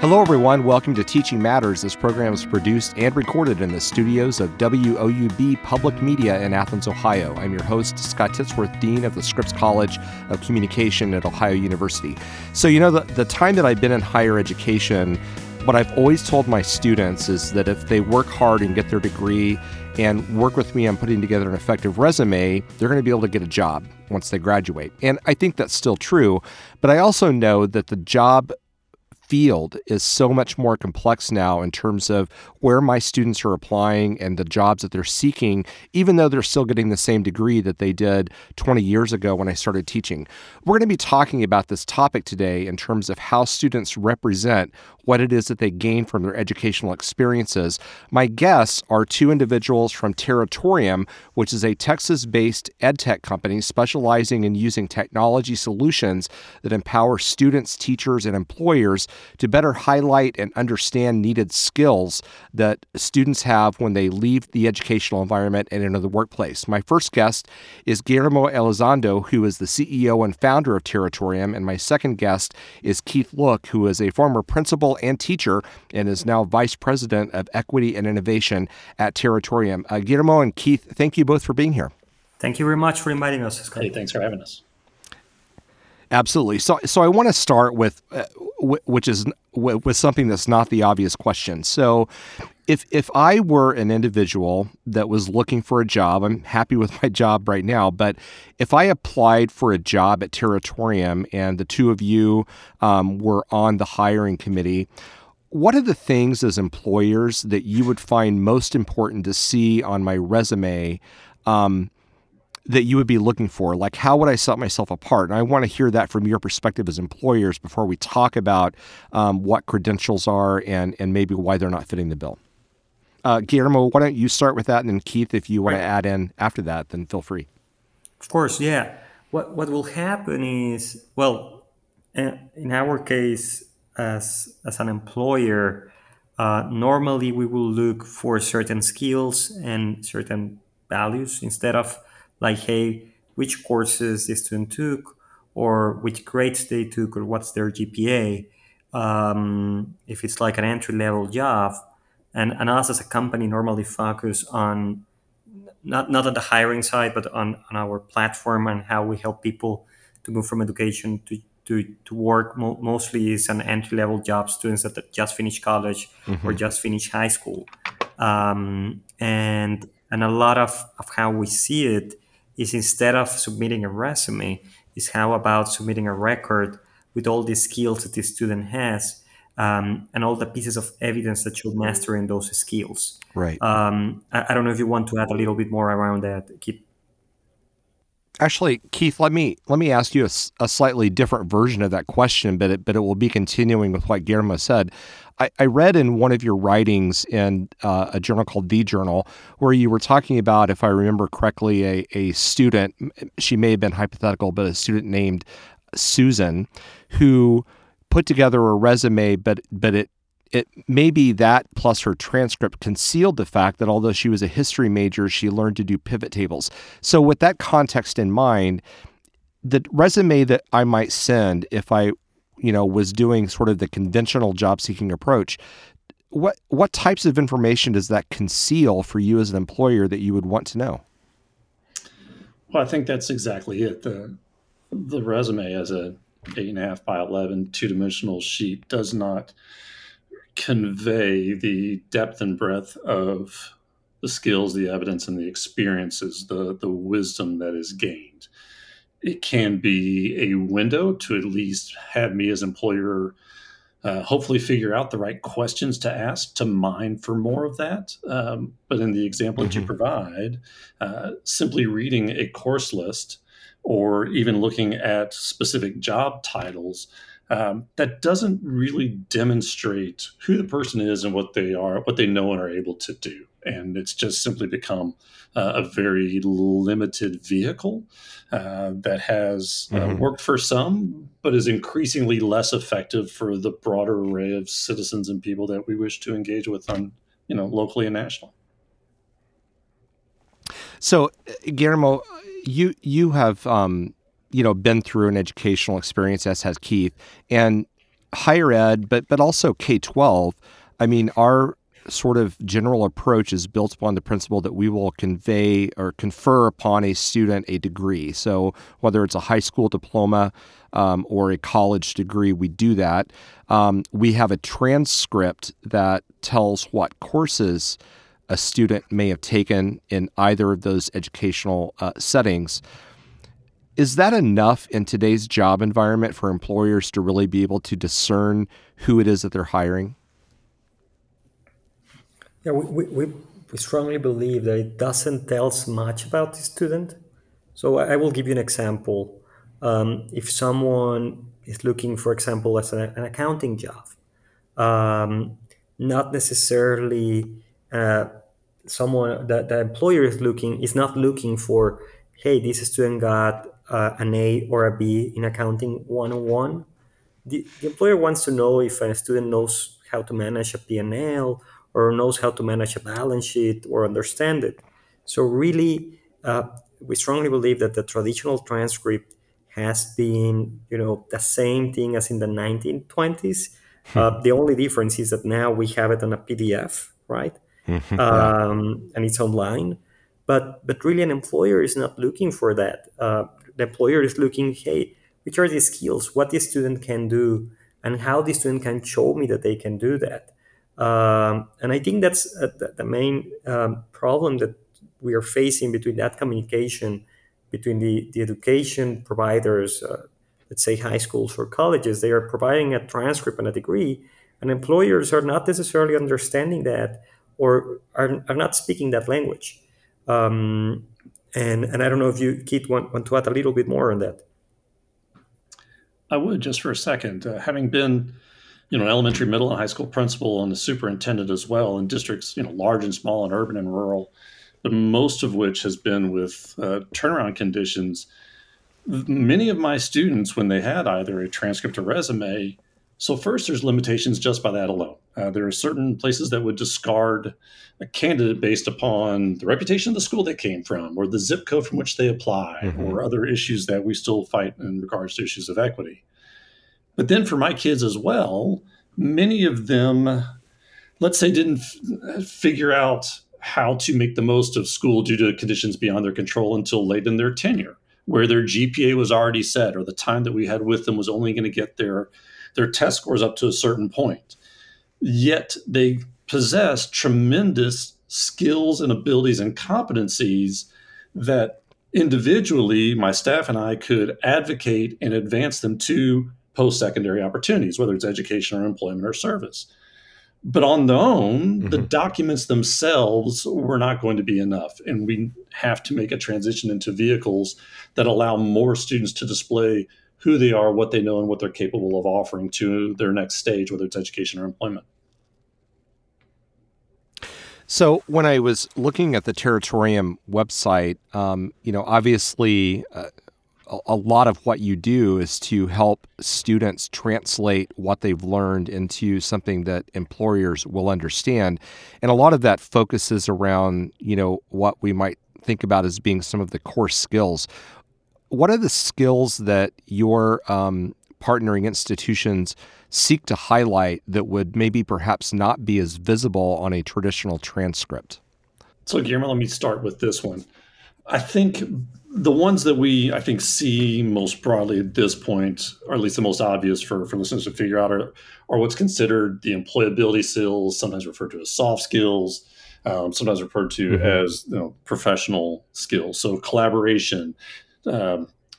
Hello, everyone. Welcome to Teaching Matters. This program is produced and recorded in the studios of WOUB Public Media in Athens, Ohio. I'm your host, Scott Titsworth, Dean of the Scripps College of Communication at Ohio University. So, you know, the time that I've been in higher education, what I've always told my students is that if they work hard and get their degree and work with me on putting together an effective resume, they're going to be able to get a job once they graduate. And I think that's still true. But I also know that the job field is so much more complex now in terms of where my students are applying and the jobs that they're seeking, even though they're still getting the same degree that they did 20 years ago when I started teaching. We're going to be talking about this topic today in terms of how students represent what it is that they gain from their educational experiences. My guests are two individuals from Territorium, which is a Texas-based edtech company specializing in using technology solutions that empower students, teachers, and employers to better highlight and understand needed skills that students have when they leave the educational environment and enter the workplace. My first guest is Guillermo Elizondo, who is the CEO and founder of Territorium, and my second guest is Keith Look, who is a former principal and teacher and is now vice president of equity and innovation at Territorium. Guillermo and Keith, thank you both for being here. Thank you very much for inviting us, Scott. Hey, thanks for having us. Absolutely. So I want to start with which is something that's not the obvious question. So if I were an individual that was looking for a job, I'm happy with my job right now, but if I applied for a job at Territorium and the two of you were on the hiring committee, what are the things as employers that you would find most important to see on my resume that you would be looking for? Like, how would I set myself apart? And I want to hear that from your perspective as employers before we talk about what credentials are and maybe why they're not fitting the bill. Guillermo, why don't you start with that? And then Keith, if you want to add in after that, then feel free. Of course, yeah. What will happen is, well, in our case, as an employer, normally we will look for certain skills and certain values instead of like, hey, which courses the student took or which grades they took or what's their GPA, if it's like an entry-level job. And us as a company normally focus on, not on the hiring side, but on our platform and how we help people to move from education to work. Mostly is an entry-level job, students that just finished college or just finished high school. And a lot of how we see it is instead of submitting a resume, is how about submitting a record with all the skills that the student has and all the pieces of evidence that you're mastering those skills. Right. I don't know if you want to add a little bit more around that, Keith. Actually, Keith, let me ask you a slightly different version of that question, but it will be continuing with what Guillermo said. I read in one of your writings in a journal called The Journal, where you were talking about, if I remember correctly, a student, she may have been hypothetical, but a student named Susan, who put together a resume, but it maybe that plus her transcript concealed the fact that although she was a history major, she learned to do pivot tables. So with that context in mind, the resume that I might send if I, you know, was doing sort of the conventional job seeking approach, what types of information does that conceal for you as an employer that you would want to know? Well, I think that's exactly it. The resume as a 8.5 by 11 two-dimensional sheet does not convey the depth and breadth of the skills, the evidence, and the experiences, the wisdom that is gained. It can be a window to at least have me as employer hopefully figure out the right questions to ask to mine for more of that. But in the example that you provide, simply reading a course list or even looking at specific job titles, that doesn't really demonstrate who the person is and what they are, what they know and are able to do. And it's just simply become a very limited vehicle that has worked for some, but is increasingly less effective for the broader array of citizens and people that we wish to engage with on, you know, locally and nationally. So, Guillermo, you have, been through an educational experience, as has Keith, and higher ed, but also K-12, I mean, our sort of general approach is built upon the principle that we will convey or confer upon a student a degree. So whether it's a high school diploma or a college degree, we do that. We have a transcript that tells what courses a student may have taken in either of those educational settings. Is that enough in today's job environment for employers to really be able to discern who it is that they're hiring? Yeah, we strongly believe that it doesn't tell us much about the student. So I will give you an example. If someone is looking, for example, as an accounting job, not necessarily someone that the employer is not looking for, hey, this student got an A or a B in accounting 101. The employer wants to know if a student knows how to manage a P&L or knows how to manage a balance sheet or understand it. So really, we strongly believe that the traditional transcript has been, the same thing as in the 1920s. The only difference is that now we have it on a PDF, right? And it's online. But really, an employer is not looking for that. The employer is looking, hey, which are the skills, what the student can do, and how the student can show me that they can do that. And I think that's the main problem that we are facing between that communication, between the education providers, let's say high schools or colleges. They are providing a transcript and a degree, and employers are not necessarily understanding that or are not speaking that language. And I don't know if you, Keith, want to add a little bit more on that. I would, just for a second. Having been, an elementary, middle, and high school principal and a superintendent as well in districts, large and small and urban and rural, but most of which has been with turnaround conditions. Many of my students, when they had either a transcript or resume, so first, there's limitations just by that alone. There are certain places that would discard a candidate based upon the reputation of the school they came from or the zip code from which they apply or other issues that we still fight in regards to issues of equity. But then for my kids as well, many of them, let's say, didn't figure out how to make the most of school due to conditions beyond their control until late in their tenure, where their GPA was already set or the time that we had with them was only going to get their test scores up to a certain point. Yet they possess tremendous skills and abilities and competencies that individually my staff and I could advocate and advance them to post-secondary opportunities, whether it's education or employment or service. But on their own, the documents themselves were not going to be enough. And we have to make a transition into vehicles that allow more students to display who they are, what they know, and what they're capable of offering to their next stage, whether it's education or employment. So when I was looking at the Territorium website, obviously a lot of what you do is to help students translate what they've learned into something that employers will understand. And a lot of that focuses around, what we might think about as being some of the core skills. What are the skills that your partnering institutions seek to highlight that would maybe perhaps not be as visible on a traditional transcript? So, Guillermo, let me start with this one. I think the ones that we see most broadly at this point, or at least the most obvious for listeners to figure out, are what's considered the employability skills, sometimes referred to as soft skills, sometimes referred to as professional skills. So collaboration,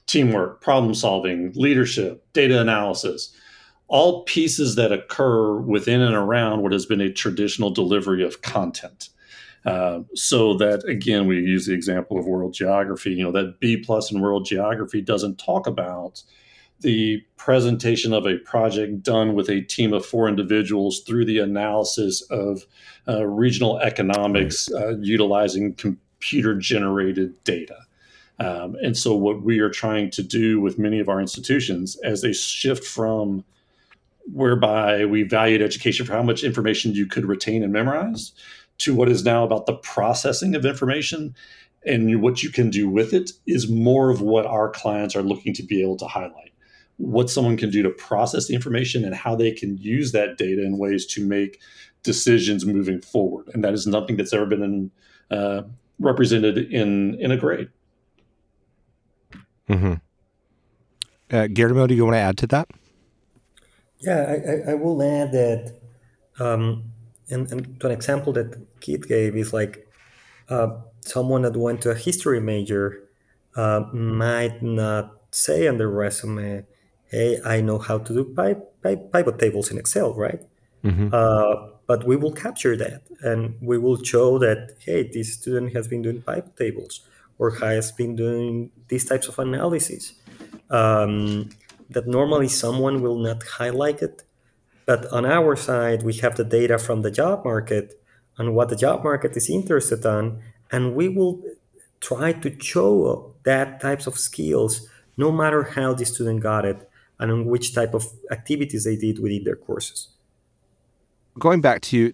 teamwork, problem solving, leadership, data analysis, all pieces that occur within and around what has been a traditional delivery of content. So that, again, we use the example of world geography, that B+ in world geography doesn't talk about the presentation of a project done with a team of 4 individuals through the analysis of regional economics utilizing computer-generated data. And so what we are trying to do with many of our institutions as they shift from whereby we valued education for how much information you could retain and memorize to what is now about the processing of information and what you can do with it is more of what our clients are looking to be able to highlight. what someone can do to process the information and how they can use that data in ways to make decisions moving forward. And that is nothing that's ever been represented in a grade. Mm-hmm. Guillermo, do you want to add to that? Yeah, I will add that, and an example that Keith gave is like someone that went to a history major might not say on their resume, hey, I know how to do pivot tables in Excel, right? Mm-hmm. But we will capture that and we will show that, hey, this student has been doing pivot tables or has been doing these types of analysis. That normally someone will not highlight it. But on our side, we have the data from the job market on what the job market is interested on, and we will try to show that types of skills no matter how the student got it and on which type of activities they did within their courses. Going back to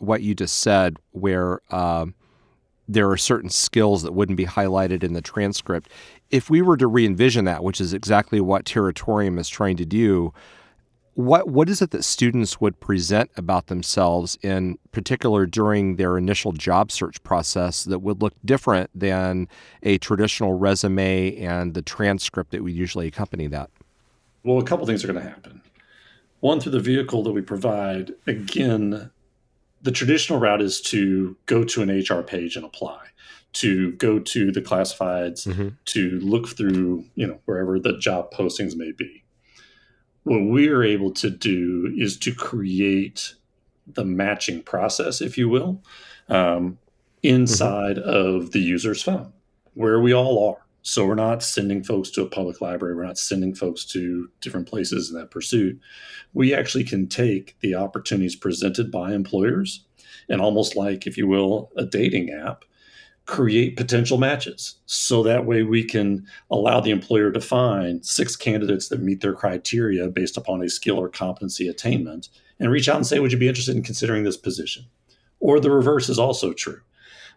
what you just said, where there are certain skills that wouldn't be highlighted in the transcript, if we were to re-envision that, which is exactly what Territorium is trying to do, what is it that students would present about themselves, in particular during their initial job search process, that would look different than a traditional resume and the transcript that would usually accompany that? Well, a couple things are going to happen. One, through the vehicle that we provide, again, the traditional route is to go to an HR page and apply, to go to the classifieds, mm-hmm. to look through, wherever the job postings may be. What we're able to do is to create the matching process, if you will, inside mm-hmm. of the user's phone, where we all are. So we're not sending folks to a public library. We're not sending folks to different places in that pursuit. We actually can take the opportunities presented by employers and, almost like, if you will, a dating app, create potential matches. So that way we can allow the employer to find 6 candidates that meet their criteria based upon a skill or competency attainment and reach out and say, would you be interested in considering this position? Or the reverse is also true,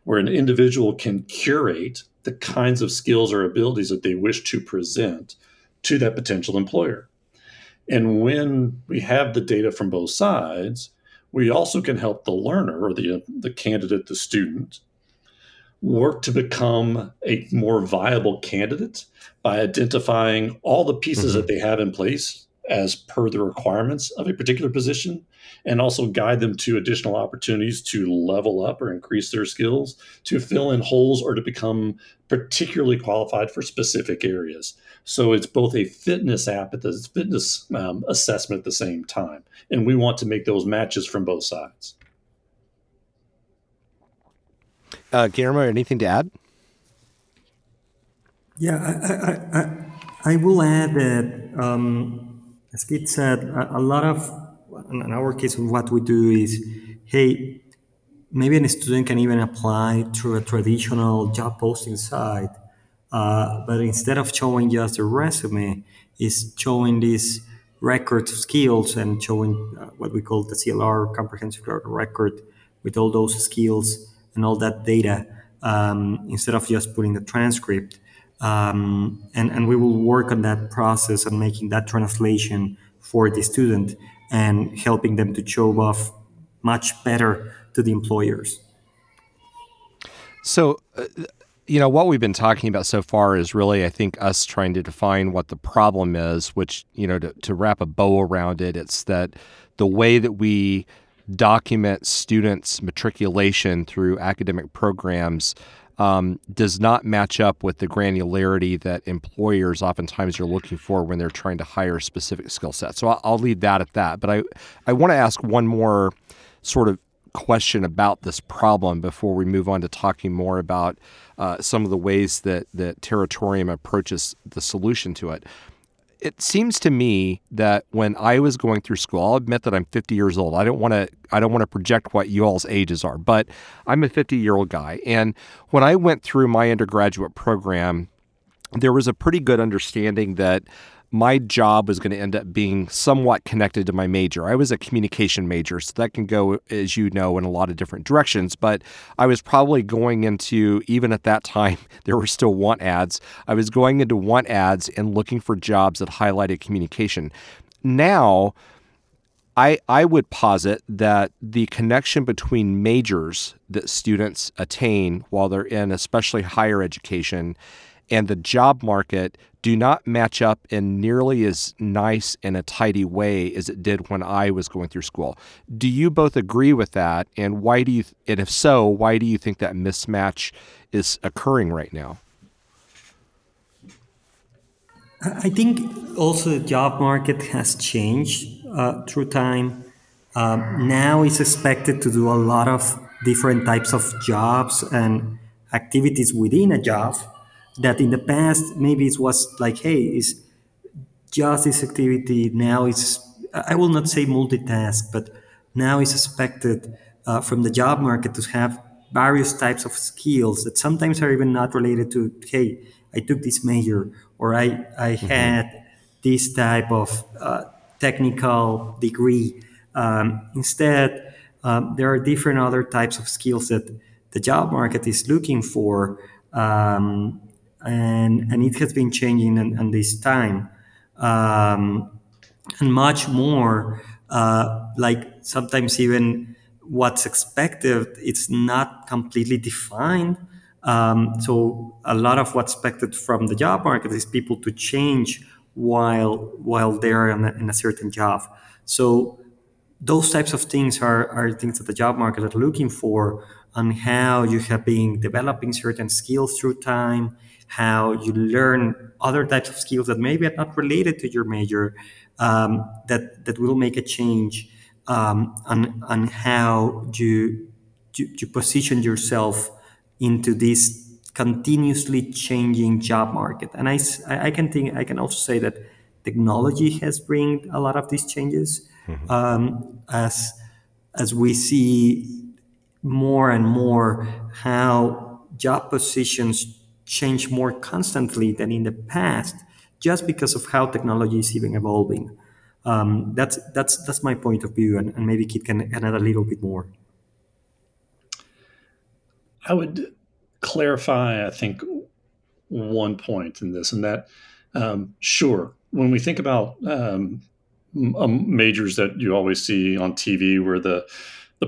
where an individual can curate the kinds of skills or abilities that they wish to present to that potential employer. And when we have the data from both sides, we also can help the learner, or the candidate, the student, work to become a more viable candidate by identifying all the pieces mm-hmm. that they have in place as per the requirements of a particular position, and also guide them to additional opportunities to level up or increase their skills, to fill in holes, or to become particularly qualified for specific areas. So it's both a fitness app and a fitness assessment at the same time. And we want to make those matches from both sides. Guillermo, anything to add? Yeah, I will add that, as Keith said, a lot of, in our case, what we do is, hey, maybe a student can even apply through a traditional job posting site, but instead of showing just a resume, is showing these records of skills and showing what we call the CLR, comprehensive record, with all those skills and all that data, instead of just putting the transcript. And we will work on that process and making that translation for the student and helping them to show off much better to the employers. So, what we've been talking about so far is really, I think, us trying to define what the problem is, which, to wrap a bow around it, it's that the way that we document students' matriculation through academic programs does not match up with the granularity that employers oftentimes are looking for when they're trying to hire specific skill sets. So I'll leave that at that. But I want to ask one more sort of question about this problem before we move on to talking more about some of the ways that Territorium approaches the solution to it. It seems to me that when I was going through school, I'll admit that I'm 50 years old. I don't want to project what you all's ages are, but I'm a 50-year-old guy. And when I went through my undergraduate program, there was a pretty good understanding that my job was going to end up being somewhat connected to my major. I was a communication major, so that can go, as you know, in a lot of different directions. But I was probably going into, even at that time, there were still want ads. I was going into want ads and looking for jobs that highlighted communication. Now, I would posit that the connection between majors that students attain while they're in especially higher education and the job market do not match up in nearly as nice and a tidy way as it did when I was going through school. Do you both agree with that? And why do you? And if so, why do you think that mismatch is occurring right now? I think also the job market has changed through time. Now it's expected to do a lot of different types of jobs and activities within a job. That in the past, maybe it was like, hey, it's just this activity. Now it's, I will not say multitask, but now it's expected from the job market to have various types of skills that sometimes are even not related to, hey, I took this major, or I had this type of technical degree. Instead, there are different other types of skills that the job market is looking for. And it has been changing in this time. And much more, like sometimes even what's expected, it's not completely defined. So a lot of what's expected from the job market is people to change while they're in a certain job. So those types of things are things that the job market is looking for, on how you have been developing certain skills through time, how you learn other types of skills that maybe are not related to your major, that will make a change on how you position yourself into this continuously changing job market. And I can also say that technology has brought a lot of these changes, as we see more and more how job positions change more constantly than in the past, just because of how technology is even evolving. That's my point of view, and maybe Keith can add a little bit more. I would clarify, I think, one point in this, and that, sure, when we think about majors that you always see on TV where the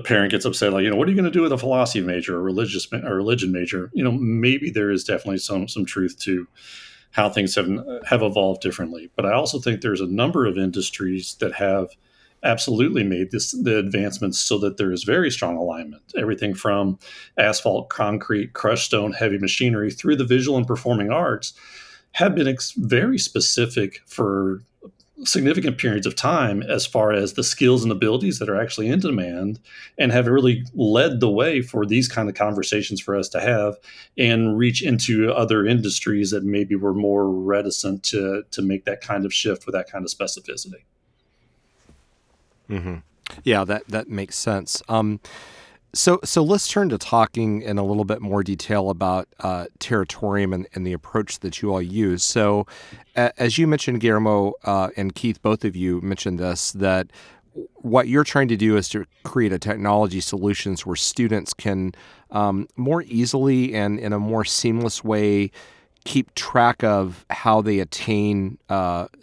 parent gets upset, like, you know, what are you going to do with a philosophy major or religion major? You know, maybe there is definitely some truth to how things have evolved differently. But I also think there's a number of industries that have absolutely made the advancements so that there is very strong alignment. Everything from asphalt, concrete, crushed stone, heavy machinery, through the visual and performing arts have been very specific for significant periods of time as far as the skills and abilities that are actually in demand, and have really led the way for these kind of conversations for us to have and reach into other industries that maybe were more reticent to make that kind of shift with that kind of specificity. Mm-hmm. Yeah, that makes sense. So let's turn to talking in a little bit more detail about Territorium and the approach that you all use. So as you mentioned, Guillermo and Keith, both of you mentioned this, that what you're trying to do is to create a technology solutions where students can more easily and in a more seamless way keep track of how they attain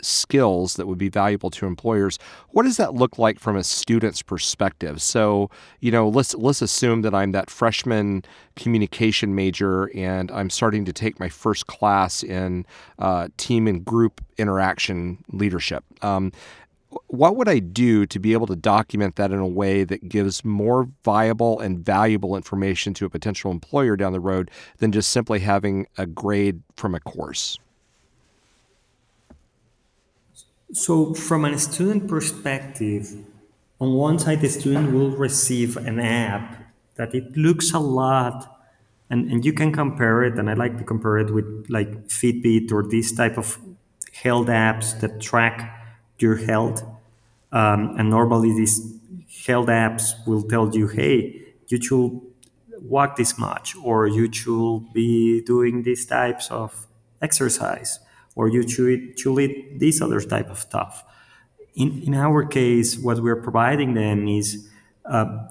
skills that would be valuable to employers. What does that look like from a student's perspective? So, you know, let's assume that I'm that freshman communication major and I'm starting to take my first class in team and group interaction leadership. What would I do to be able to document that in a way that gives more viable and valuable information to a potential employer down the road than just simply having a grade from a course? So from a student perspective, on one side, the student will receive an app that it looks a lot, and you can compare it, and I like to compare it with like Fitbit or these type of health apps that track your health, and normally these health apps will tell you, hey, you should walk this much, or you should be doing these types of exercise, or you should lead these other type of stuff. In our case, what we're providing them is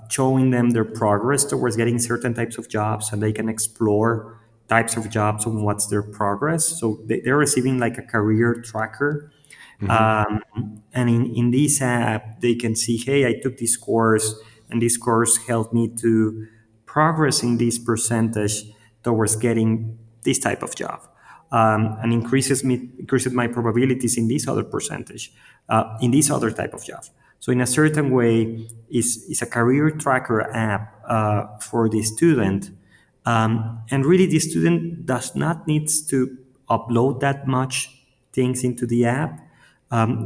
showing them their progress towards getting certain types of jobs, and they can explore types of jobs and what's their progress. So they're receiving like a career tracker. Mm-hmm. And in this app, they can see, hey, I took this course and this course helped me to progress in this percentage towards getting this type of job, and increases my probabilities in this other percentage, in this other type of job. So in a certain way, it's a career tracker app for the student. And really, the student does not need to upload that much things into the app.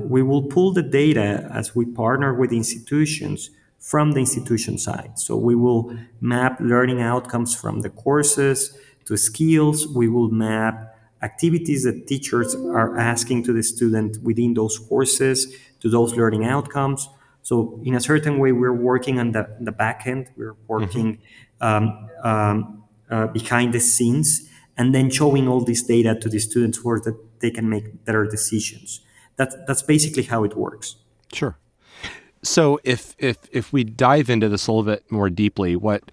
We will pull the data as we partner with institutions from the institution side. So we will map learning outcomes from the courses to skills. We will map activities that teachers are asking to the student within those courses to those learning outcomes. So in a certain way, we're working on the back end. We're working behind the scenes and then showing all this data to the students so that they can make better decisions. That's basically how it works. Sure. So if we dive into this a little bit more deeply, what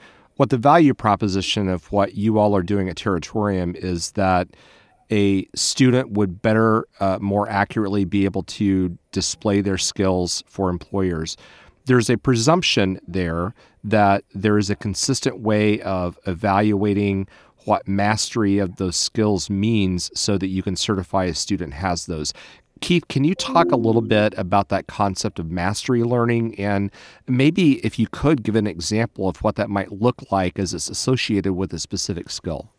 the value proposition of what you all are doing at Territorium is that a student would better, more accurately be able to display their skills for employers. There's a presumption there that there is a consistent way of evaluating what mastery of those skills means so that you can certify a student has those. Keith, can you talk a little bit about that concept of mastery learning? And maybe if you could give an example of what that might look like as it's associated with a specific skill.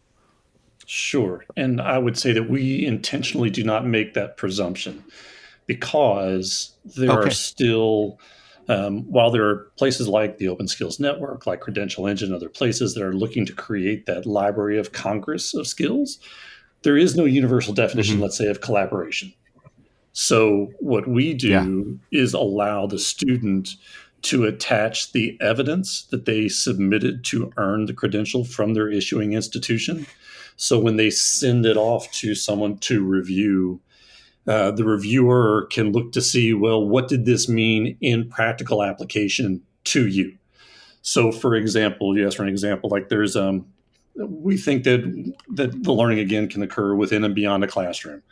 Sure. And I would say that we intentionally do not make that presumption because there are still, while there are places like the Open Skills Network, like Credential Engine, other places that are looking to create that library of Congress of skills, there is no universal definition, let's say, of collaboration. So what we do is allow the student to attach the evidence that they submitted to earn the credential from their issuing institution. So when they send it off to someone to review, the reviewer can look to see, well, what did this mean in practical application to you? So for example, like there's we think that the learning again can occur within and beyond the classroom.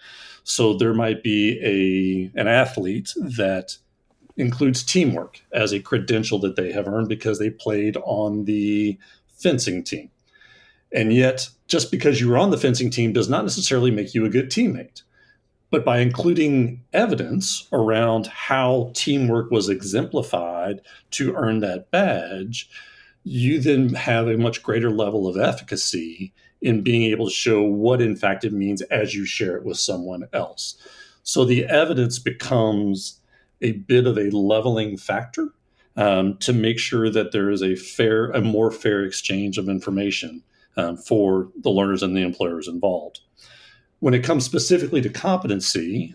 So there might be an athlete that includes teamwork as a credential that they have earned because they played on the fencing team. And yet, just because you were on the fencing team does not necessarily make you a good teammate. But by including evidence around how teamwork was exemplified to earn that badge, you then have a much greater level of efficacy in being able to show what, in fact, it means as you share it with someone else. So the evidence becomes a bit of a leveling factor to make sure that there is a more fair exchange of information for the learners and the employers involved. When it comes specifically to competency,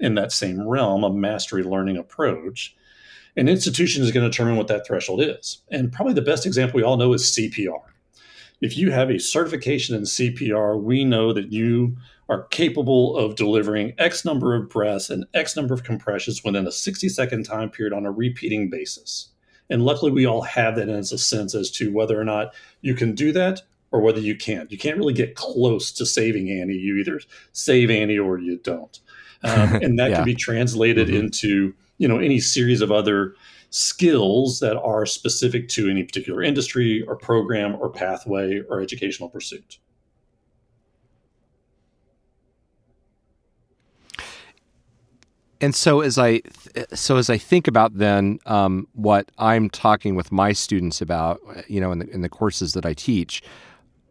in that same realm, a mastery learning approach, an institution is going to determine what that threshold is. And probably the best example we all know is CPR. If you have a certification in CPR, we know that you are capable of delivering X number of breaths and X number of compressions within a 60-second time period on a repeating basis. And luckily, we all have that as a sense as to whether or not you can do that or whether you can't. You can't really get close to saving Annie. You either save Annie or you don't. And that can be translated into any series of other skills that are specific to any particular industry or program or pathway or educational pursuit. And so as I think about then what I'm talking with my students about, in the courses that I teach,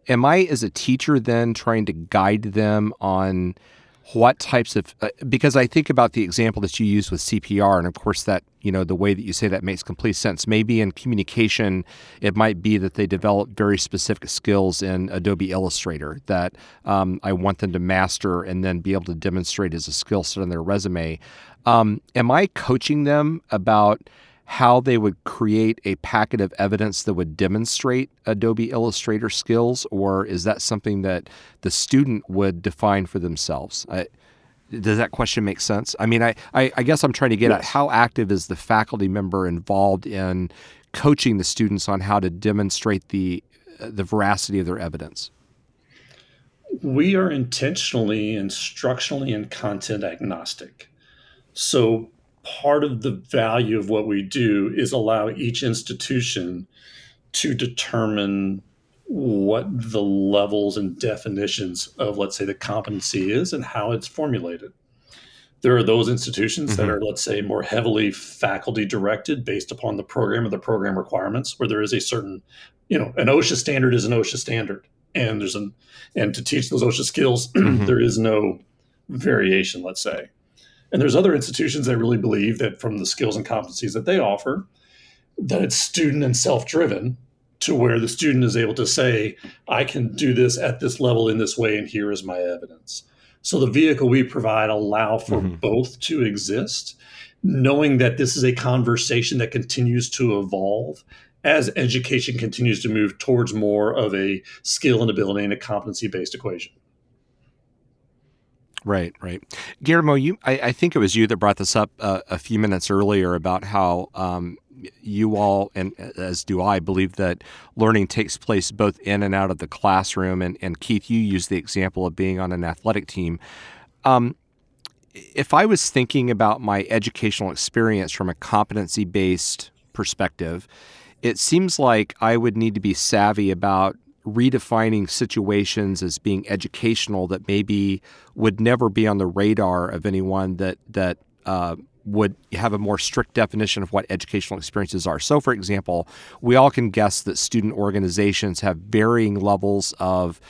am I as a teacher then trying to guide them on what types of, because I think about the example that you used with CPR, and of course that, the way that you say that makes complete sense. Maybe in communication, it might be that they develop very specific skills in Adobe Illustrator that I want them to master and then be able to demonstrate as a skill set on their resume. Am I coaching them about how they would create a packet of evidence that would demonstrate Adobe Illustrator skills, or is that something that the student would define for themselves? Does that question make sense? I mean, I guess I'm trying to get at how active is the faculty member involved in coaching the students on how to demonstrate the veracity of their evidence? We are intentionally instructionally and content agnostic. So part of the value of what we do is allow each institution to determine what the levels and definitions of, let's say, the competency is and how it's formulated. There are those institutions that are, let's say, more heavily faculty directed based upon the program or the program requirements, where there is a certain, you know, an OSHA standard is an OSHA standard. And there's an, and to teach those OSHA skills, there is no variation, let's say. And there's other institutions that really believe that from the skills and competencies that they offer, that it's student and self-driven, to where the student is able to say, I can do this at this level in this way, and here is my evidence. So the vehicle we provide allow for both to exist, knowing that this is a conversation that continues to evolve as education continues to move towards more of a skill and ability and a competency-based equation. Right, right. Guillermo, I think it was you that brought this up a few minutes earlier about how you all, and as do I, believe that learning takes place both in and out of the classroom. And Keith, you used the example of being on an athletic team. If I was thinking about my educational experience from a competency-based perspective, it seems like I would need to be savvy about redefining situations as being educational that maybe would never be on the radar of anyone that would have a more strict definition of what educational experiences are. So, for example, we all can guess that student organizations have varying levels of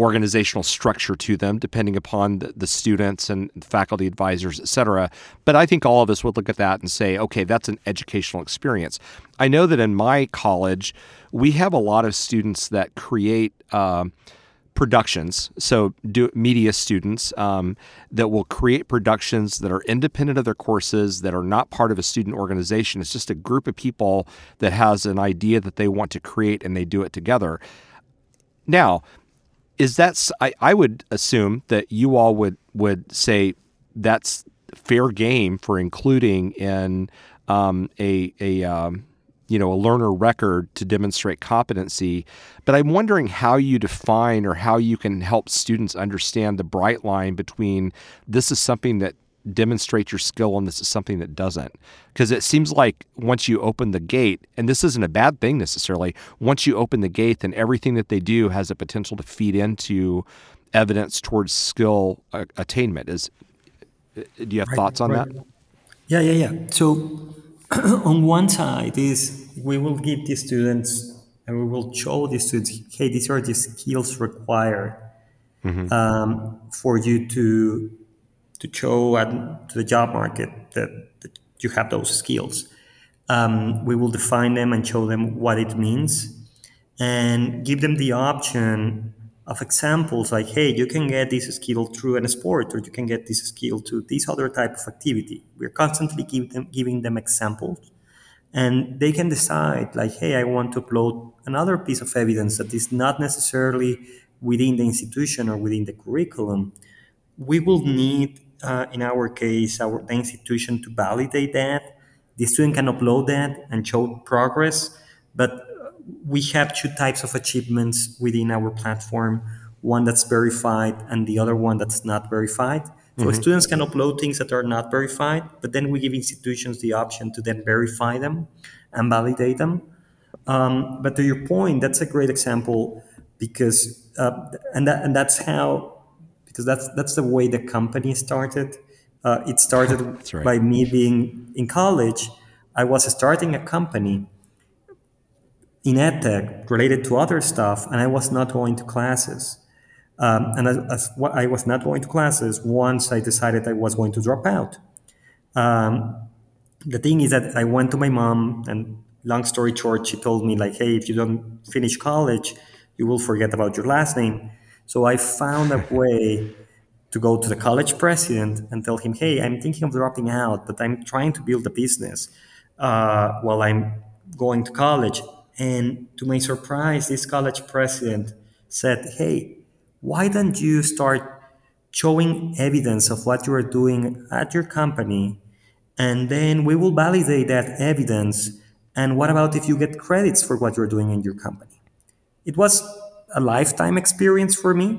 organizational structure to them, depending upon the students and faculty advisors, et cetera. But I think all of us would look at that and say, okay, that's an educational experience. I know that in my college, we have a lot of students that create productions, so media students that will create productions that are independent of their courses, that are not part of a student organization. It's just a group of people that has an idea that they want to create, and they do it together. Now, I would assume that you all would say that's fair game for including in a learner record to demonstrate competency. But I'm wondering how you define or how you can help students understand the bright line between this is something that demonstrates your skill and this is something that doesn't. Because it seems like once you open the gate, and this isn't a bad thing necessarily, once you open the gate, then everything that they do has a potential to feed into evidence towards skill attainment. Do you have thoughts on that? Yeah. So on one side is we will give the students and we will show the students, hey, these are the skills required for you to show to the job market that you have those skills. We will define them and show them what it means and give them the option of examples like, hey, you can get this skill through a sport, or you can get this skill to this other type of activity. We're constantly giving them examples, and they can decide like, hey, I want to upload another piece of evidence that is not necessarily within the institution or within the curriculum. We will need, in our case, the institution to validate that. The student can upload that and show progress, but we have two types of achievements within our platform, one that's verified and the other one that's not verified. So students can upload things that are not verified, but then we give institutions the option to then verify them and validate them. But to your point, that's a great example because, that's the way the company started. It started right. By me being in college. I was starting a company in edtech related to other stuff, and I was not going to classes. I was not going to classes once I decided I was going to drop out. The thing is that I went to my mom, and long story short, she told me like, hey, if you don't finish college, you will forget about your last name. So I found a way to go to the college president and tell him, hey, I'm thinking of dropping out, but I'm trying to build a business while I'm going to college. And to my surprise, this college president said, hey, why don't you start showing evidence of what you are doing at your company, and then we will validate that evidence. And what about if you get credits for what you're doing in your company? It was a lifetime experience for me,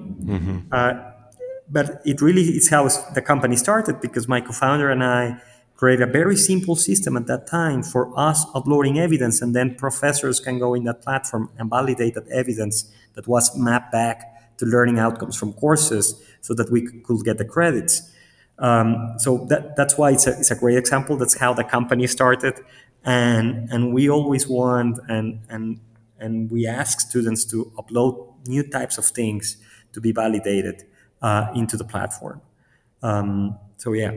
but it really is how the company started, because my co-founder and I created a very simple system at that time for us uploading evidence, and then professors can go in that platform and validate that evidence that was mapped back to learning outcomes from courses so that we could get the credits. So that's why it's a great example. That's how the company started, and we always want and we ask students to upload new types of things to be validated into the platform. So yeah,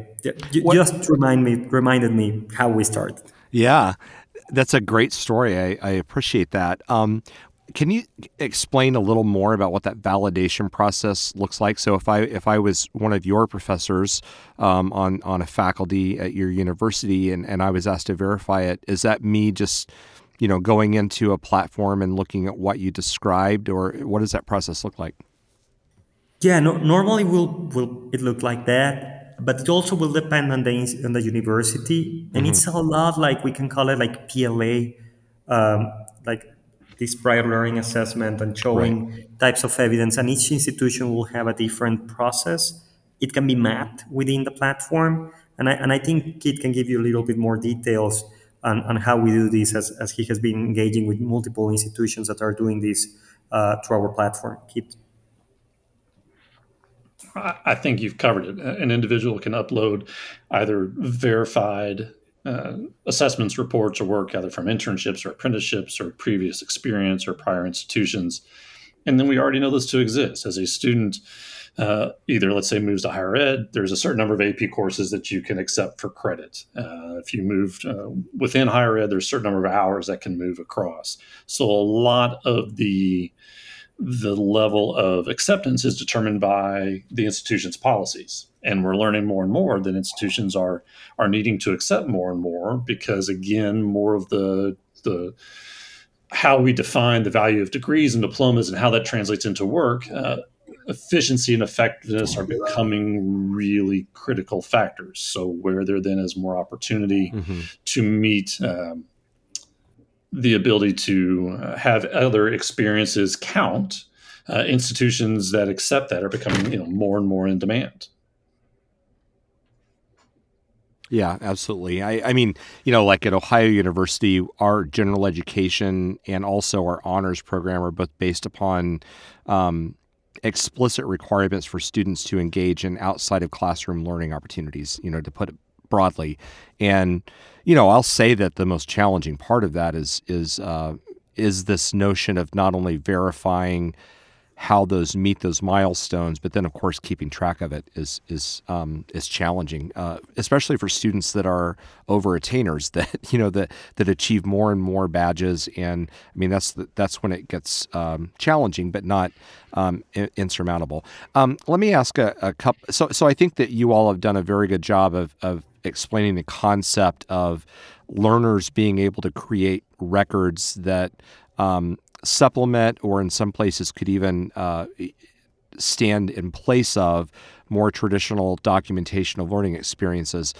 just reminded me how we started. Yeah, that's a great story. I appreciate that. Can you explain a little more about what that validation process looks like? So if I was one of your professors on a faculty at your university and I was asked to verify it, is that me just, going into a platform and looking at what you described, or what does that process look like? Yeah, no, normally will it look like that, but it also will depend on the university, and it's a lot like, we can call it like PLA, like this prior learning assessment, and showing types of evidence, and each institution will have a different process. It can be mapped within the platform, and I think Keith can give you a little bit more details on how we do this, as he has been engaging with multiple institutions that are doing this through our platform. Keith? I think you've covered it. An individual can upload either verified assessments, reports, or work either from internships or apprenticeships or previous experience or prior institutions. And then we already know this to exist. As a student, either, let's say, moves to higher ed, there's a certain number of AP courses that you can accept for credit. If you moved within higher ed, there's a certain number of hours that can move across. So a lot of the level of acceptance is determined by the institution's policies. And we're learning more and more that institutions are needing to accept more and more, because, again, more of the how we define the value of degrees and diplomas and how that translates into work, efficiency and effectiveness are becoming really critical factors. So where there then is more opportunity to meet the ability to have other experiences count, institutions that accept that are becoming more and more in demand. Yeah, absolutely. I mean, like at Ohio University, our general education and also our honors program are both based upon explicit requirements for students to engage in outside of classroom learning opportunities, to put it broadly. And, I'll say that the most challenging part of that is this notion of not only verifying how those meet those milestones, but then of course keeping track of it is challenging, especially for students that are over attainers that that achieve more and more badges. And I mean that's when it gets challenging, but not insurmountable. Let me ask a couple. So I think that you all have done a very good job of explaining the concept of learners being able to create records that supplement, or in some places could even stand in place of, more traditional documentation of learning experiences.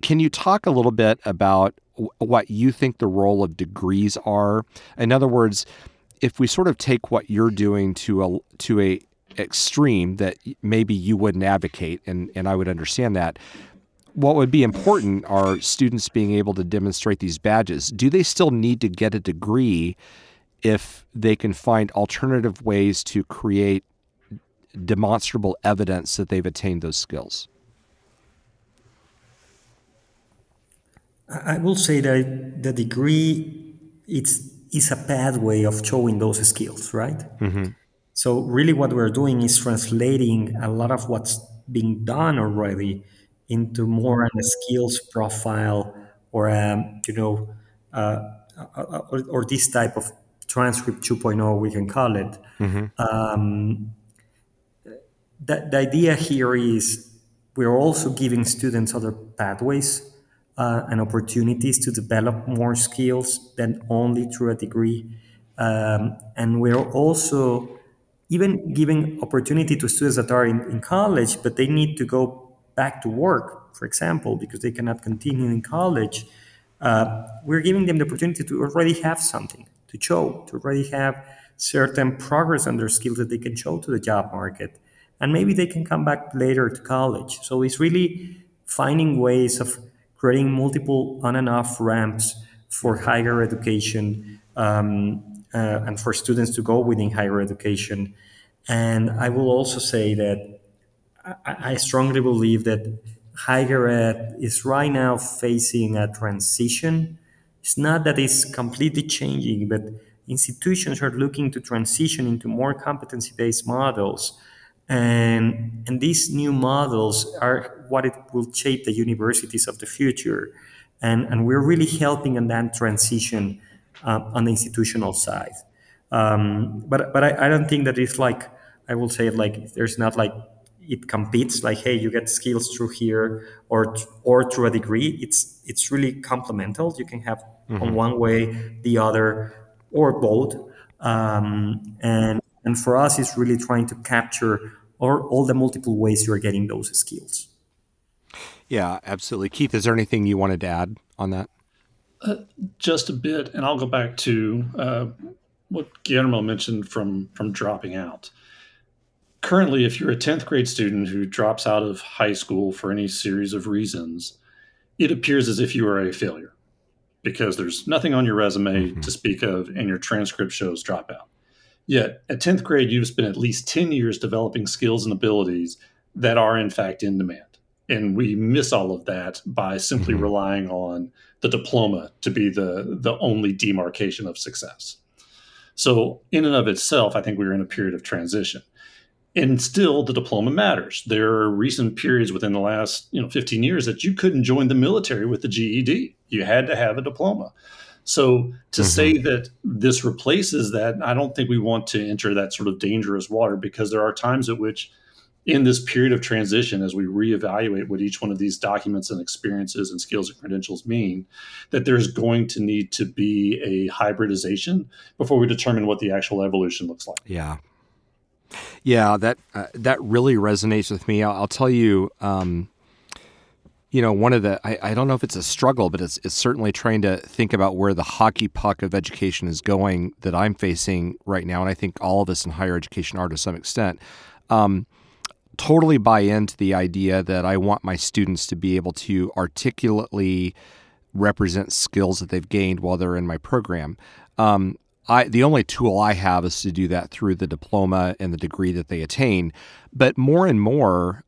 Can you talk a little bit about what you think the role of degrees are? In other words, if we sort of take what you're doing to a extreme that maybe you wouldn't advocate, and I would understand that, what would be important are students being able to demonstrate these badges. Do they still need to get a degree if they can find alternative ways to create demonstrable evidence that they've attained those skills? I will say that the degree is a pathway of showing those skills, right? So really what we're doing is translating a lot of what's being done already into more on a skills profile, or or this type of transcript 2.0, we can call it. The idea here is we're also giving students other pathways and opportunities to develop more skills than only through a degree. And we're also even giving opportunity to students that are in college, but they need to go back to work, for example, because they cannot continue in college, we're giving them the opportunity to already have something to show, to already have certain progress on their skills that they can show to the job market. And maybe they can come back later to college. So it's really finding ways of creating multiple on and off ramps for higher education and for students to go within higher education. And I will also say that I strongly believe that higher ed is right now facing a transition. It's not that it's completely changing, but institutions are looking to transition into more competency-based models. And these new models are what it will shape the universities of the future. And we're really helping in that transition on the institutional side. But I don't think that it's like, I will say it like, there's not like, it competes like, hey, you get skills through here or through a degree. It's really complemental. You can have on one way, the other, or both. And for us, it's really trying to capture all the multiple ways you're getting those skills. Yeah, absolutely. Keith, is there anything you wanted to add on that? Just a bit, and I'll go back to what Guillermo mentioned from dropping out. Currently, if you're a 10th grade student who drops out of high school for any series of reasons, it appears as if you are a failure because there's nothing on your resume to speak of, and your transcript shows dropout. Yet, at 10th grade, you've spent at least 10 years developing skills and abilities that are, in fact, in demand. And we miss all of that by simply relying on the diploma to be the only demarcation of success. So in and of itself, I think we're in a period of transition. And still, the diploma matters. There are recent periods within the last 15 years that you couldn't join the military with the GED. You had to have a diploma. So to say that this replaces that, I don't think we want to enter that sort of dangerous water, because there are times at which in this period of transition, as we reevaluate what each one of these documents and experiences and skills and credentials mean, that there's going to need to be a hybridization before we determine what the actual evolution looks like. Yeah, that really resonates with me. I'll tell you, one of the, I don't know if it's a struggle, but it's certainly trying to think about where the hockey puck of education is going that I'm facing right now. And I think all of us in higher education are to some extent. Totally buy into the idea that I want my students to be able to articulately represent skills that they've gained while they're in my program. The only tool I have is to do that through the diploma and the degree that they attain. But more and more,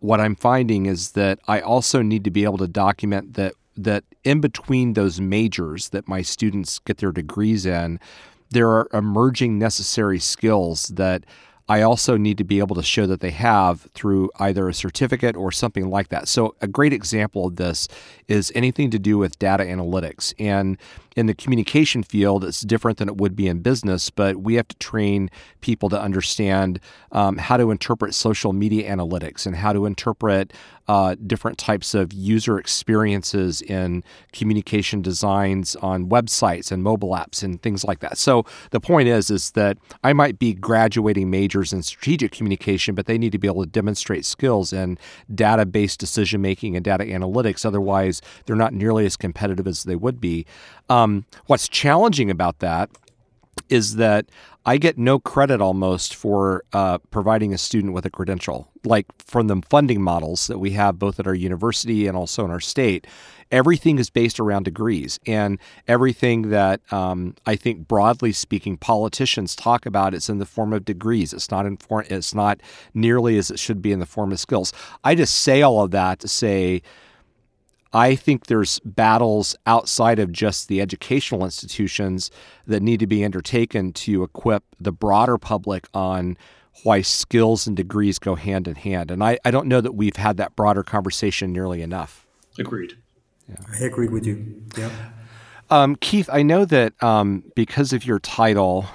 what I'm finding is that I also need to be able to document that in between those majors that my students get their degrees in, there are emerging necessary skills that I also need to be able to show that they have through either a certificate or something like that. So a great example of this is anything to do with data analytics. And in the communication field, it's different than it would be in business, but we have to train people to understand how to interpret social media analytics and how to interpret different types of user experiences in communication designs on websites and mobile apps and things like that. So the point is that I might be graduating majors in strategic communication, but they need to be able to demonstrate skills in data-based decision-making and data analytics. Otherwise, they're not nearly as competitive as they would be. What's challenging about that is that I get no credit almost for providing a student with a credential, like from the funding models that we have both at our university and also in our state. Everything is based around degrees, and everything that I think, broadly speaking, politicians talk about, it's in the form of degrees. It's not nearly as it should be in the form of skills. I just say all of that to say, I think there's battles outside of just the educational institutions that need to be undertaken to equip the broader public on why skills and degrees go hand in hand. And I don't know that we've had that broader conversation nearly enough. Agreed. Yeah. I agree with you. Yeah. Keith, I know that because of your title,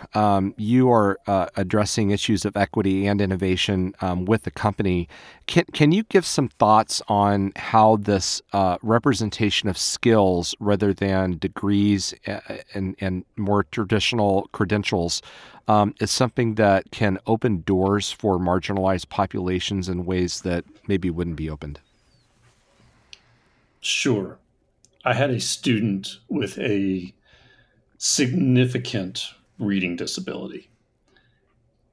you are addressing issues of equity and innovation with the company. Can you give some thoughts on how this representation of skills rather than degrees and more traditional credentials is something that can open doors for marginalized populations in ways that maybe wouldn't be opened? Sure. I had a student with a significant reading disability.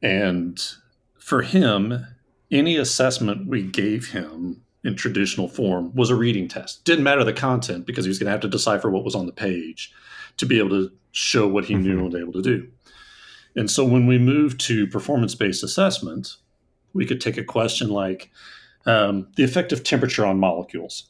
And for him, any assessment we gave him in traditional form was a reading test. Didn't matter the content because he was going to have to decipher what was on the page to be able to show what he knew and was able to do. And so when we moved to performance-based assessment, we could take a question like the effect of temperature on molecules.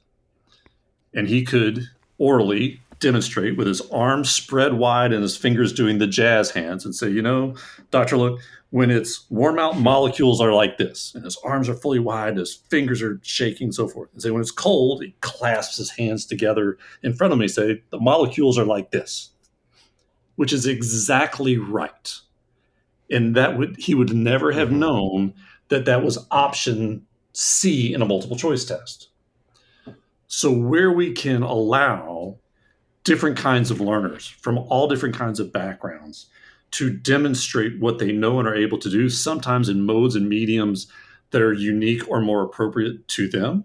And he could orally demonstrate with his arms spread wide and his fingers doing the jazz hands and say, you know, Dr. Look, when it's warm out, molecules are like this. And his arms are fully wide, his fingers are shaking, so forth. And say, when it's cold, he clasps his hands together in front of me, say, the molecules are like this, which is exactly right. And that he would never have known that that was option C in a multiple choice test. So where we can allow different kinds of learners from all different kinds of backgrounds to demonstrate what they know and are able to do, sometimes in modes and mediums that are unique or more appropriate to them,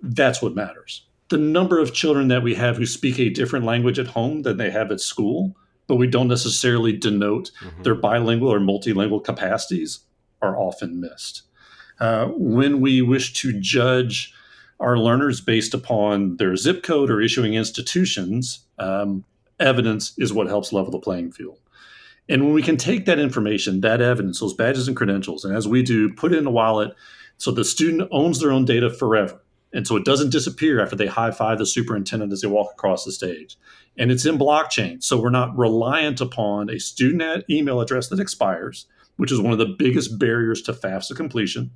that's what matters. The number of children that we have who speak a different language at home than they have at school, but we don't necessarily denote their bilingual or multilingual capacities, are often missed. When we wish to judge our learners based upon their zip code or issuing institutions, evidence is what helps level the playing field. And when we can take that information, that evidence, those badges and credentials, and as we do, put it in a wallet so the student owns their own data forever. And so it doesn't disappear after they high-five the superintendent as they walk across the stage. And it's in blockchain, so we're not reliant upon a student email address that expires, which is one of the biggest barriers to FAFSA completion,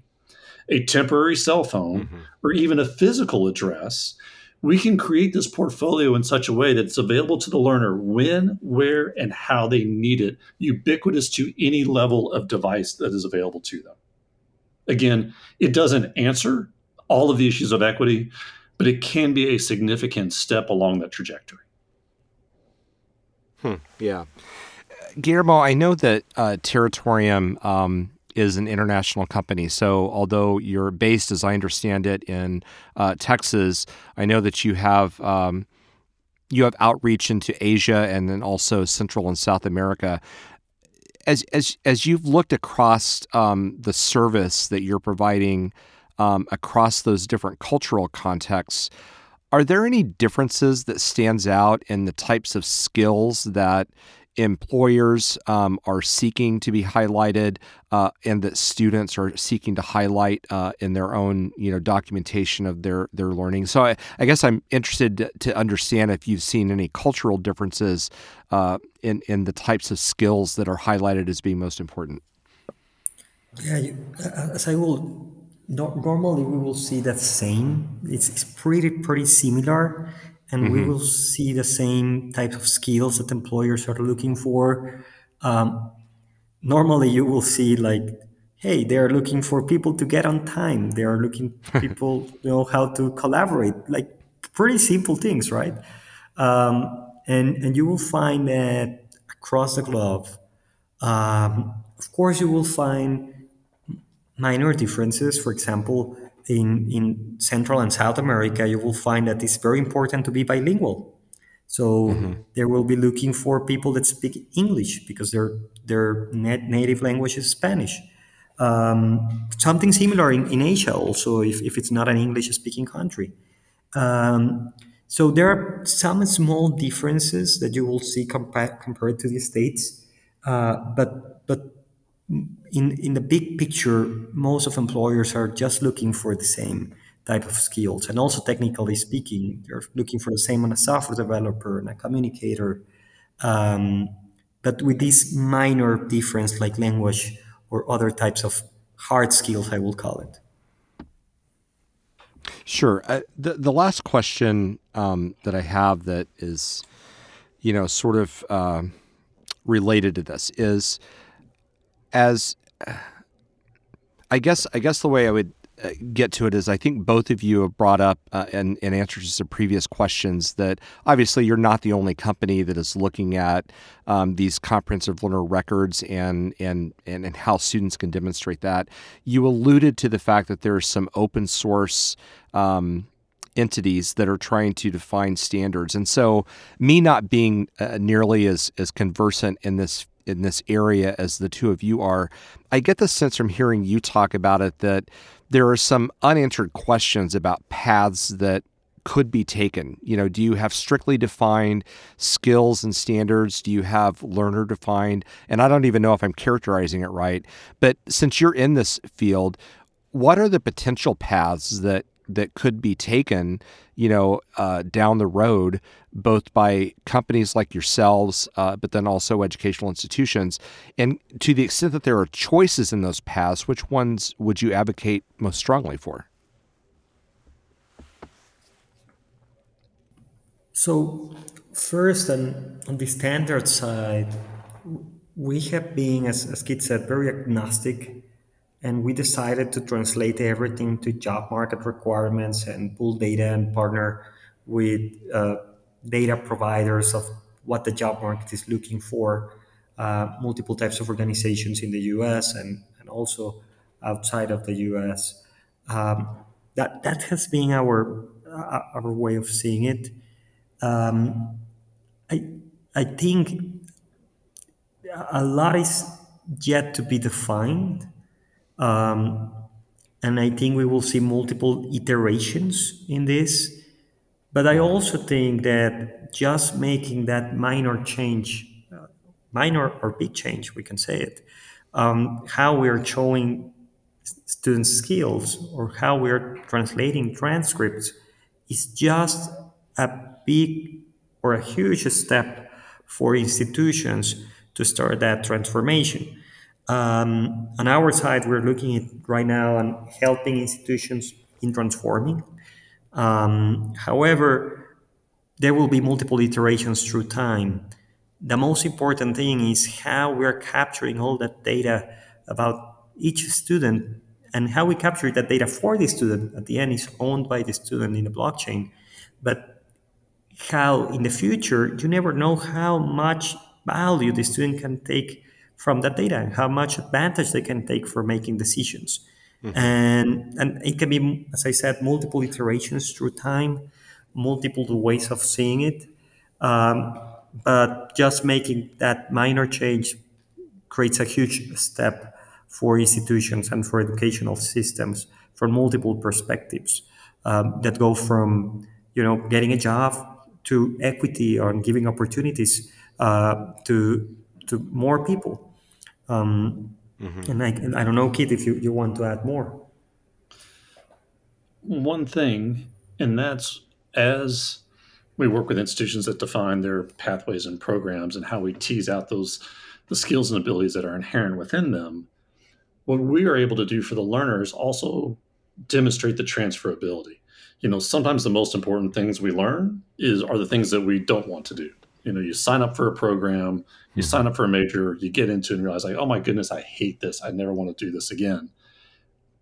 a temporary cell phone, or even a physical address. We can create this portfolio in such a way that it's available to the learner when, where, and how they need it, ubiquitous to any level of device that is available to them. Again, it doesn't answer all of the issues of equity, but it can be a significant step along that trajectory. Yeah. Guillermo, I know that Territorium is an international company. So although you're based, as I understand it, in Texas, I know that you have outreach into Asia and then also Central and South America. As you've looked across the service that you're providing across those different cultural contexts, are there any differences that stands out in the types of skills that employers are seeking to be highlighted and that students are seeking to highlight in their own documentation of their learning? So I guess I'm interested to understand if you've seen any cultural differences in the types of skills that are highlighted as being most important. Yeah, normally we will see that same. It's pretty similar. And we will see the same types of skills that employers are looking for. Normally, you will see hey, they are looking for people to get on time. They are looking for people how to collaborate, pretty simple things, right? And you will find that across the globe. Of course, you will find minor differences. For example, in Central and South America, you will find that it's very important to be bilingual. So they will be looking for people that speak English because their native language is Spanish. Something similar in Asia also, if it's not an English-speaking country. So there are some small differences that you will see compared to the States. But in the big picture, most of employers are just looking for the same type of skills. And also technically speaking, they're looking for the same on a software developer and a communicator. But with this minor difference like language or other types of hard skills, I will call it. Sure. The last question that I have that is you know, sort of related to this is, as I guess the way I would get to it is, I think both of you have brought up in answers to some previous questions that obviously you're not the only company that is looking at these comprehensive learner records and how students can demonstrate that. You alluded to the fact that there are some open source entities that are trying to define standards, and so me not being nearly as conversant in this area as the two of you are, I get the sense from hearing you talk about it that there are some unanswered questions about paths that could be taken. You know, do you have strictly defined skills and standards? Do you have learner defined? And I don't even know if I'm characterizing it right, but since you're in this field, what are the potential paths that could be taken, you know, down the road, both by companies like yourselves, but then also educational institutions? And to the extent that there are choices in those paths, which ones would you advocate most strongly for? So first, on the standard side, we have been, as Keith said, very agnostic. And we decided to translate everything to job market requirements and pull data and partner with data providers of what the job market is looking for, multiple types of organizations in the US and also outside of the US. That has been our way of seeing it. I think a lot is yet to be defined. And I think we will see multiple iterations in this. But I also think that just making that minor change, minor or big change, we can say it, how we are showing students skills or how we are translating transcripts is just a big or a huge step for institutions to start that transformation. On our side, we're looking at right now and helping institutions in transforming. However, there will be multiple iterations through time. The most important thing is how we're capturing all that data about each student, and how we capture that data for the student at the end is owned by the student in the blockchain. But how in the future, you never know how much value the student can take from that data and how much advantage they can take for making decisions. Mm-hmm. And it can be, as I said, multiple iterations through time, multiple ways of seeing it. But just making that minor change creates a huge step for institutions and for educational systems from multiple perspectives that go from, you know, getting a job to equity or giving opportunities to more people. Mm-hmm. And I don't know, Keith, if you want to add more. One thing, and that's as we work with institutions that define their pathways and programs and how we tease out the skills and abilities that are inherent within them, what we are able to do for the learners also demonstrate the transferability. You know, sometimes the most important things we learn are the things that we don't want to do. You know, you sign up for a program, you sign up for a major, you get into it and realize, like, oh my goodness, I hate this. I never want to do this again.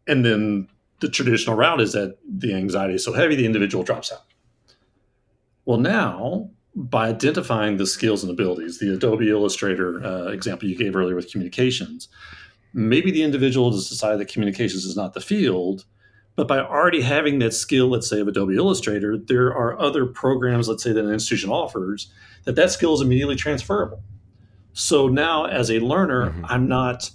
And then the traditional route is that the anxiety is so heavy, the individual drops out. Well, now, by identifying the skills and abilities, the Adobe Illustrator example you gave earlier with communications, maybe the individual has decided that communications is not the field. But by already having that skill, let's say, of Adobe Illustrator, there are other programs, let's say, that an institution offers, that skill is immediately transferable. So now as a learner, mm-hmm. I'm not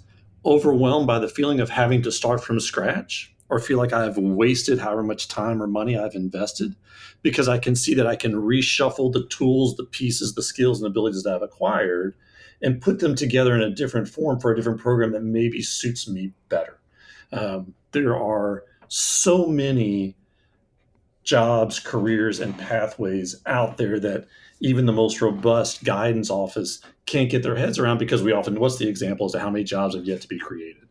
overwhelmed by the feeling of having to start from scratch or feel like I've wasted however much time or money I've invested, because I can see that I can reshuffle the tools, the pieces, the skills and abilities that I've acquired and put them together in a different form for a different program that maybe suits me better. There are so many jobs, careers, and pathways out there that even the most robust guidance office can't get their heads around, because we often, what's the example as to how many jobs have yet to be created?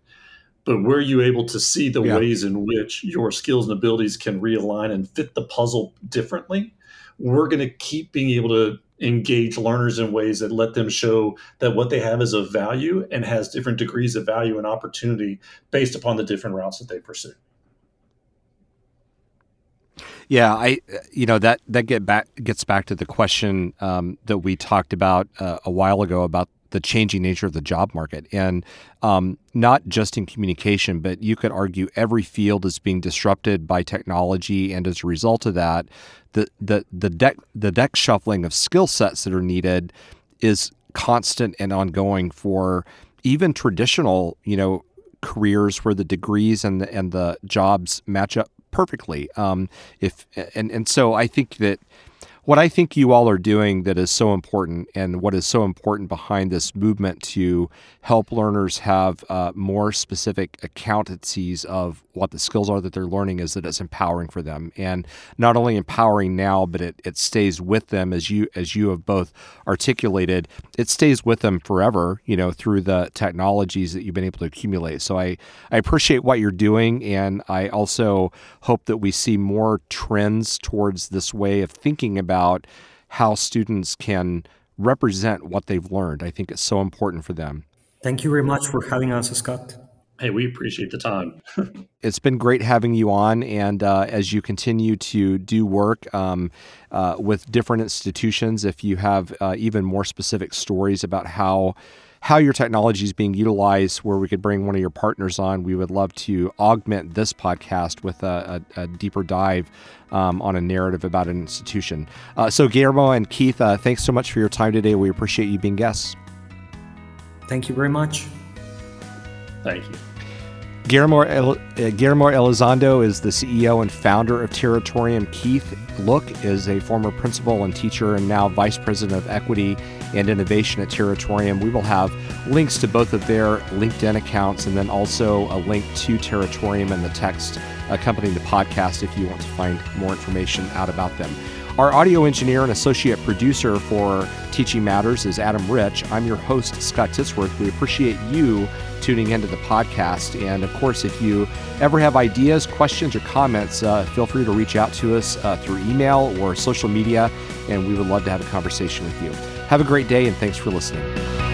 But were you able to see the ways in which your skills and abilities can realign and fit the puzzle differently? We're going to keep being able to engage learners in ways that let them show that what they have is of value and has different degrees of value and opportunity based upon the different routes that they pursue. Yeah, that gets back to the question that we talked about a while ago about the changing nature of the job market, and not just in communication, but you could argue every field is being disrupted by technology, and as a result of that, the deck shuffling of skill sets that are needed is constant and ongoing for even traditional, careers where the degrees and the jobs match up perfectly. So I think that what I think you all are doing that is so important, and what is so important behind this movement to help learners have more specific accountancies of what the skills are that they're learning, is that it's empowering for them, and not only empowering now, but it stays with them, as you have both articulated. It stays with them forever, through the technologies that you've been able to accumulate. So I appreciate what you're doing, and I also hope that we see more trends towards this way of thinking about how students can represent what they've learned. I think it's so important for them. Thank you very much for having us, Scott. Hey, we appreciate the time. It's been great having you on. And as you continue to do work with different institutions, if you have even more specific stories about how your technology is being utilized, where we could bring one of your partners on, we would love to augment this podcast with a deeper dive on a narrative about an institution. So Guillermo and Keith, thanks so much for your time today. We appreciate you being guests. Thank you very much. Thank you. Guillermo Elizondo is the CEO and founder of Territorium. Keith Look is a former principal and teacher and now vice president of equity and innovation at Territorium. We will have links to both of their LinkedIn accounts, and then also a link to Territorium in the text accompanying the podcast if you want to find more information out about them. Our audio engineer and associate producer for Teaching Matters is Adam Rich. I'm your host, Scott Titsworth. We appreciate you tuning into the podcast. And of course, if you ever have ideas, questions, or comments, feel free to reach out to us through email or social media, and we would love to have a conversation with you. Have a great day, and thanks for listening.